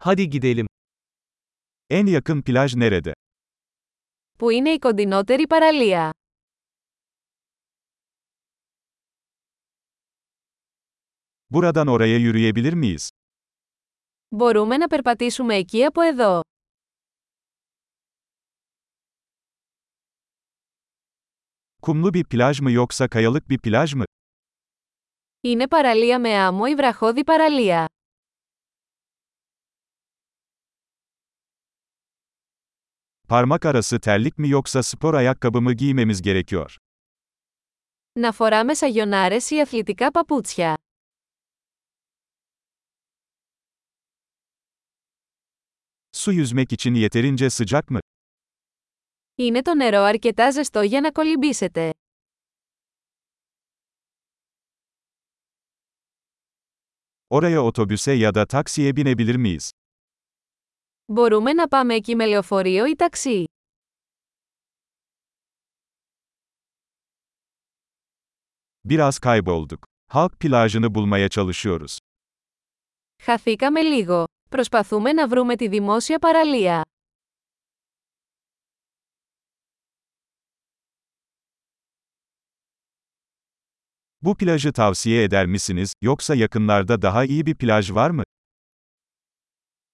Hadi gidelim. En yakın plaj nerede? Πού είναι η κοντινότερη παραλία? Buradan oraya yürüyebilir miyiz? Μπορούμε να περπατήσουμε εκεί από εδώ. Kumlu bir plaj mı yoksa kayalık bir plaj mı? Είναι παραλία με άμμο ή βραχώδη παραλία? Parmak arası terlik mi yoksa spor ayakkabı mı giymemiz gerekiyor? Να φοράμε σαγιονάρες ή αθλητικά παπούτσια? Su yüzmek için yeterince sıcak mı? Είναι το νερό αρκετά ζεστό για να κολυμπήσετε? Oraya otobüse ya da taksiye binebilir miyiz? Μπορούμε να πάμε εκεί με λεωφορείο ή ταξί? Biraz kaybolduk. Halk plajını bulmaya çalışıyoruz. Χαθήκαμε λίγο. Προσπαθούμε να βρούμε τη δημόσια παραλία. Bu plajı tavsiye eder misiniz, yoksa yakınlarda daha iyi bir plaj var mı?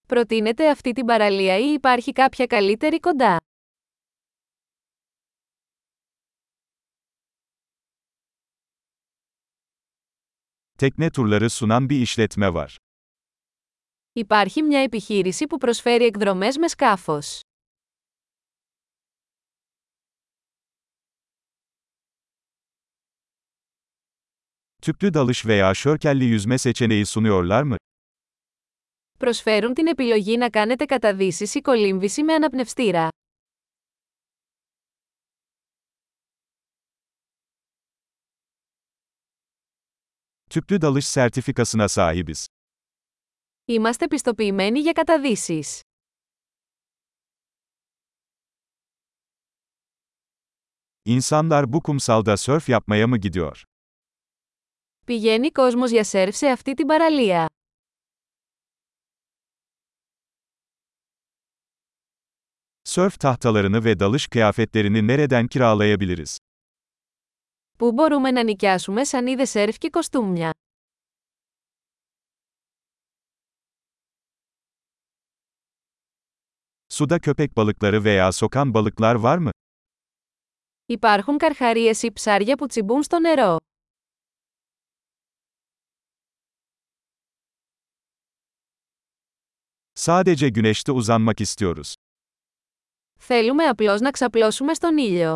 Προτείνετε αυτή την παραλία ή υπάρχει κάποια καλύτερη κοντά? Tekne turları sunan bir işletme var. Υπάρχει μια επιχείρηση που προσφέρει εκδρομές με σκάφος. Tüplü dalış veya şörkelli yüzme seçeneği sunuyorlar mı? Προσφέρουν την επιλογή να κάνετε καταδύσεις ή κολύμβηση με αναπνευστήρα. Tüplü dalış sertifikasına sahibiz. Είμαστε πιστοποιημένοι για καταδύσεις. İnsanlar bu kumsalda surf yapmaya mı gidiyor? Πηγαίνει κόσμος για σερφ σε αυτή την παραλία? Surf tahtalarını ve dalış kıyafetlerini nereden kiralayabiliriz? Πού μπορούμε να νοικιάσουμε σανίδες σερφ και κοστούμια? Suda köpek balıkları veya sokan balıklar var mı? Υπάρχουν καρχαρίες ή ψάρια που τσιμπούν στο νερό? Sadece güneşte uzanmak istiyoruz. Θέλουμε απλώς να ξαπλώσουμε στον ήλιο.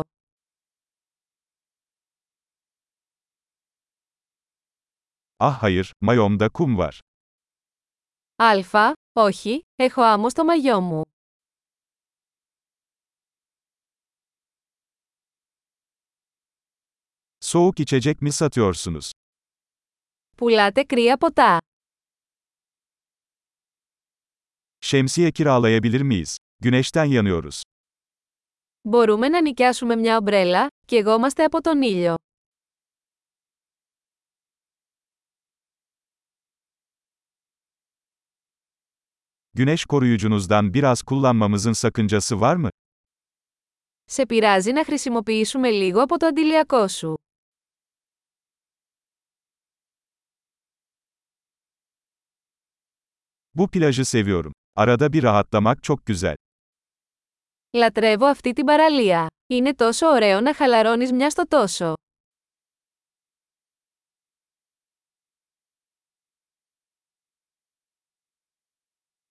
Ah hayır, mayomda kum var. Αλφα, όχι, έχω άμμο στο μαγιό μου. Soğuk içecek mi satıyorsunuz? Πουλάτε κρύα ποτά? Şemsiye kiralayabilir miyiz? Güneşten yanıyoruz. Μπορούμε να νοικιάσουμε μια ομπρέλα, καιγόμαστε από τον ήλιο. Güneş koruyucunuzdan biraz kullanmamızın sakıncası var mı? Σε πειράζει να χρησιμοποιήσουμε λίγο από το αντιλιακό σου? Bu plajı seviyorum. Arada bir rahatlamak çok güzel. Λατρεύω αυτή την παραλία. Είναι τόσο ωραίο να χαλαρώνεις μια στο τόσο.